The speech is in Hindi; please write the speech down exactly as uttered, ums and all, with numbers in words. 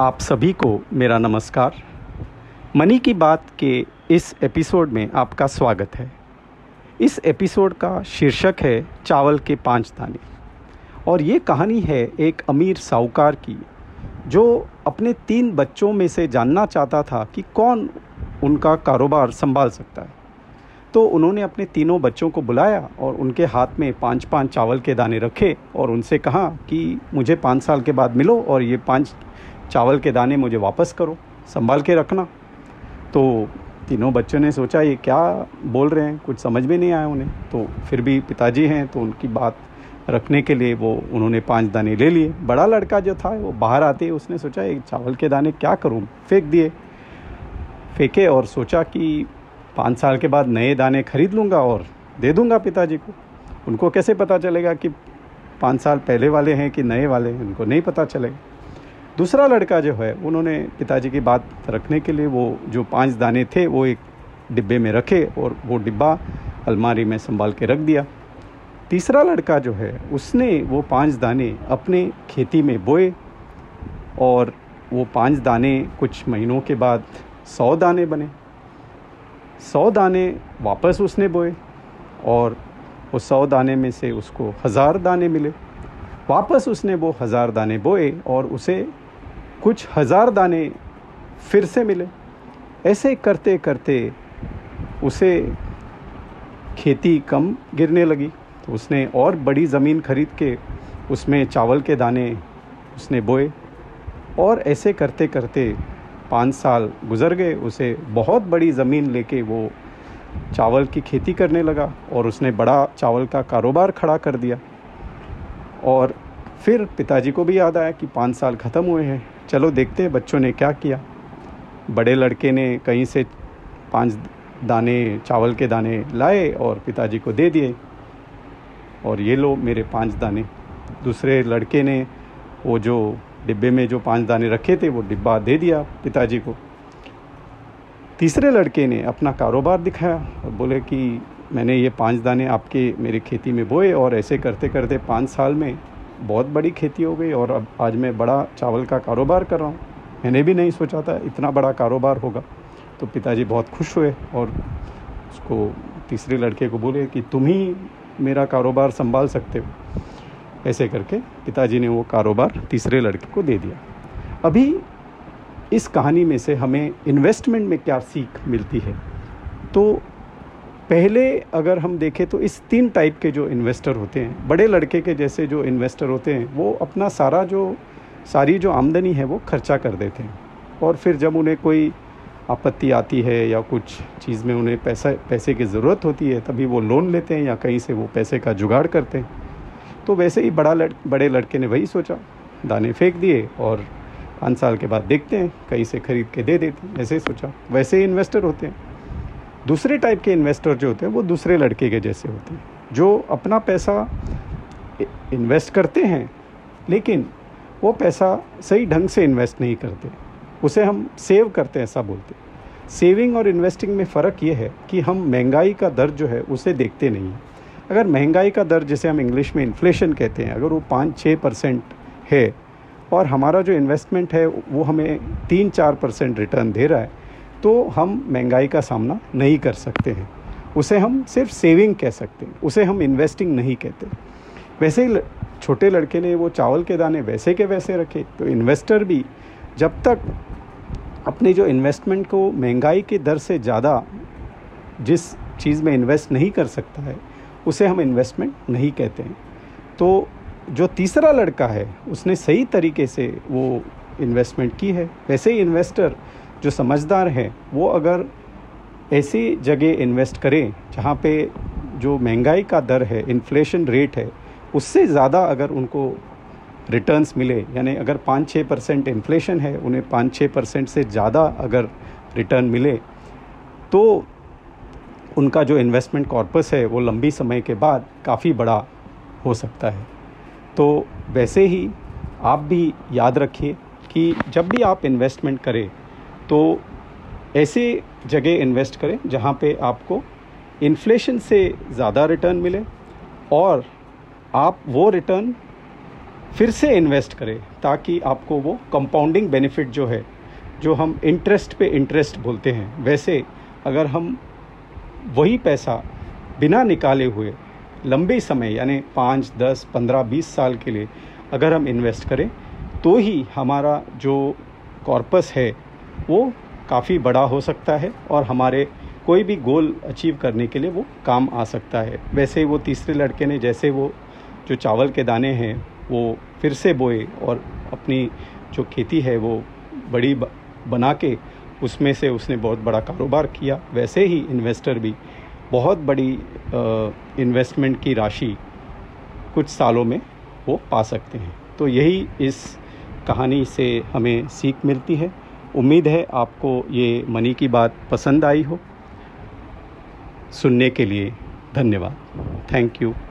आप सभी को मेरा नमस्कार। मनी की बात के इस एपिसोड में आपका स्वागत है। इस एपिसोड का शीर्षक है चावल के पांच दाने, और ये कहानी है एक अमीर साहूकार की जो अपने तीन बच्चों में से जानना चाहता था कि कौन उनका कारोबार संभाल सकता है। तो उन्होंने अपने तीनों बच्चों को बुलाया और उनके हाथ में पाँच पाँच चावल के दाने रखे और उनसे कहा कि मुझे पाँच साल के बाद मिलो और ये पाँच चावल के दाने मुझे वापस करो, संभाल के रखना। तो तीनों बच्चों ने सोचा ये क्या बोल रहे हैं, कुछ समझ में नहीं आया उन्हें। तो फिर भी पिताजी हैं तो उनकी बात रखने के लिए वो उन्होंने पाँच दाने ले लिए। बड़ा लड़का जो था वो बाहर आते ही उसने सोचा ये चावल के दाने क्या करूँ, फेंक दिए। फेंके और सोचा कि पाँच साल के बाद नए दाने खरीद लूँगा और दे दूँगा पिताजी को। उनको कैसे पता चलेगा कि पाँच साल पहले वाले हैं कि नए वाले हैं, उनको नहीं पता चलेगा। दूसरा लड़का जो है उन्होंने पिताजी की बात रखने के लिए वो जो पांच दाने थे वो एक डिब्बे में रखे और वो डिब्बा अलमारी में संभाल के रख दिया। तीसरा लड़का जो है उसने वो पांच दाने अपने खेती में बोए और वो पांच दाने कुछ महीनों के बाद सौ दाने बने। सौ दाने वापस उसने बोए और वो सौ दाने में से उसको हज़ार दाने मिले। वापस उसने वो हज़ार दाने बोए और उसे कुछ हज़ार दाने फिर से मिले। ऐसे करते करते उसे खेती कम गिरने लगी, तो उसने और बड़ी ज़मीन खरीद के उसमें चावल के दाने उसने बोए और ऐसे करते करते पाँच साल गुजर गए। उसे बहुत बड़ी ज़मीन लेके वो चावल की खेती करने लगा और उसने बड़ा चावल का कारोबार खड़ा कर दिया। और फिर पिताजी को भी याद आया कि पाँच साल ख़त्म हुए हैं, चलो देखते हैं बच्चों ने क्या किया। बड़े लड़के ने कहीं से पांच दाने चावल के दाने लाए और पिताजी को दे दिए और ये लो मेरे पांच दाने। दूसरे लड़के ने वो जो डिब्बे में जो पांच दाने रखे थे वो डिब्बा दे दिया पिताजी को। तीसरे लड़के ने अपना कारोबार दिखाया और बोले कि मैंने ये पांच दाने आपके मेरे खेती में बोए और ऐसे करते करते पाँच साल में बहुत बड़ी खेती हो गई और अब आज मैं बड़ा चावल का कारोबार कर रहा हूँ, मैंने भी नहीं सोचा था इतना बड़ा कारोबार होगा। तो पिताजी बहुत खुश हुए और उसको तीसरे लड़के को बोले कि तुम ही मेरा कारोबार संभाल सकते हो। ऐसे करके पिताजी ने वो कारोबार तीसरे लड़के को दे दिया। अभी इस कहानी में से हमें इन्वेस्टमेंट में क्या सीख मिलती है, तो पहले अगर हम देखें तो इस तीन टाइप के जो इन्वेस्टर होते हैं, बड़े लड़के के जैसे जो इन्वेस्टर होते हैं वो अपना सारा जो सारी जो आमदनी है वो खर्चा कर देते हैं और फिर जब उन्हें कोई आपत्ति आती है या कुछ चीज़ में उन्हें पैसा पैसे की ज़रूरत होती है तभी वो लोन लेते हैं या कहीं से वो पैसे का जुगाड़ करते हैं। तो वैसे ही बड़ा लड़, बड़े लड़के ने वही सोचा, दाने फेंक दिए और पाँच साल के बाद देखते हैं कहीं से ख़रीद के दे देते हैं, ऐसे सोचा, वैसे ही इन्वेस्टर होते हैं। दूसरे टाइप के इन्वेस्टर जो होते हैं वो दूसरे लड़के के जैसे होते हैं, जो अपना पैसा इन्वेस्ट करते हैं लेकिन वो पैसा सही ढंग से इन्वेस्ट नहीं करते, उसे हम सेव करते हैं ऐसा बोलते हैं। सेविंग और इन्वेस्टिंग में फ़र्क ये है कि हम महंगाई का दर जो है उसे देखते नहीं हैं। अगर महंगाई का दर जिसे हम इंग्लिश में इन्फ्लेशन कहते हैं, अगर वो पाँच छः परसेंट है और हमारा जो इन्वेस्टमेंट है वो हमें तीन चार परसेंट रिटर्न दे रहा है, तो हम महंगाई का सामना नहीं कर सकते हैं, उसे हम सिर्फ सेविंग कह सकते हैं, उसे हम इन्वेस्टिंग नहीं कहते। वैसे ही छोटे लड़के ने वो चावल के दाने वैसे के वैसे रखे। तो इन्वेस्टर भी जब तक अपने जो इन्वेस्टमेंट को महंगाई के दर से ज़्यादा जिस चीज़ में इन्वेस्ट नहीं कर सकता है उसे हम इन्वेस्टमेंट नहीं कहते हैं। तो जो तीसरा लड़का है उसने सही तरीके से वो इन्वेस्टमेंट की है। वैसे ही इन्वेस्टर जो समझदार है वो अगर ऐसी जगह इन्वेस्ट करें जहाँ पे जो महंगाई का दर है, इन्फ्लेशन रेट है, उससे ज़्यादा अगर उनको रिटर्न्स मिले, यानी अगर पाँच छः परसेंट इन्फ्लेशन है उन्हें पाँच छः परसेंट से ज़्यादा अगर रिटर्न मिले तो उनका जो इन्वेस्टमेंट कॉर्पस है वो लंबी समय के बाद काफ़ी बड़ा हो सकता है। तो वैसे ही आप भी याद रखिए कि जब भी आप इन्वेस्टमेंट करें तो ऐसी जगह इन्वेस्ट करें जहाँ पे आपको इन्फ्लेशन से ज़्यादा रिटर्न मिले और आप वो रिटर्न फिर से इन्वेस्ट करें ताकि आपको वो कंपाउंडिंग बेनिफिट जो है, जो हम इंटरेस्ट पे इंटरेस्ट बोलते हैं, वैसे अगर हम वही पैसा बिना निकाले हुए लंबे समय यानी पाँच दस पंद्रह बीस साल के लिए अगर हम इन्वेस्ट करें तो ही हमारा जो कॉर्पस है वो काफ़ी बड़ा हो सकता है और हमारे कोई भी गोल अचीव करने के लिए वो काम आ सकता है। वैसे ही वो तीसरे लड़के ने जैसे वो जो चावल के दाने हैं वो फिर से बोए और अपनी जो खेती है वो बड़ी बना के उसमें से उसने बहुत बड़ा कारोबार किया, वैसे ही इन्वेस्टर भी बहुत बड़ी इन्वेस्टमेंट की राशि कुछ सालों में वो पा सकते हैं। तो यही इस कहानी से हमें सीख मिलती है। उम्मीद है आपको ये मनी की बात पसंद आई हो। सुनने के लिए धन्यवाद। Thank you.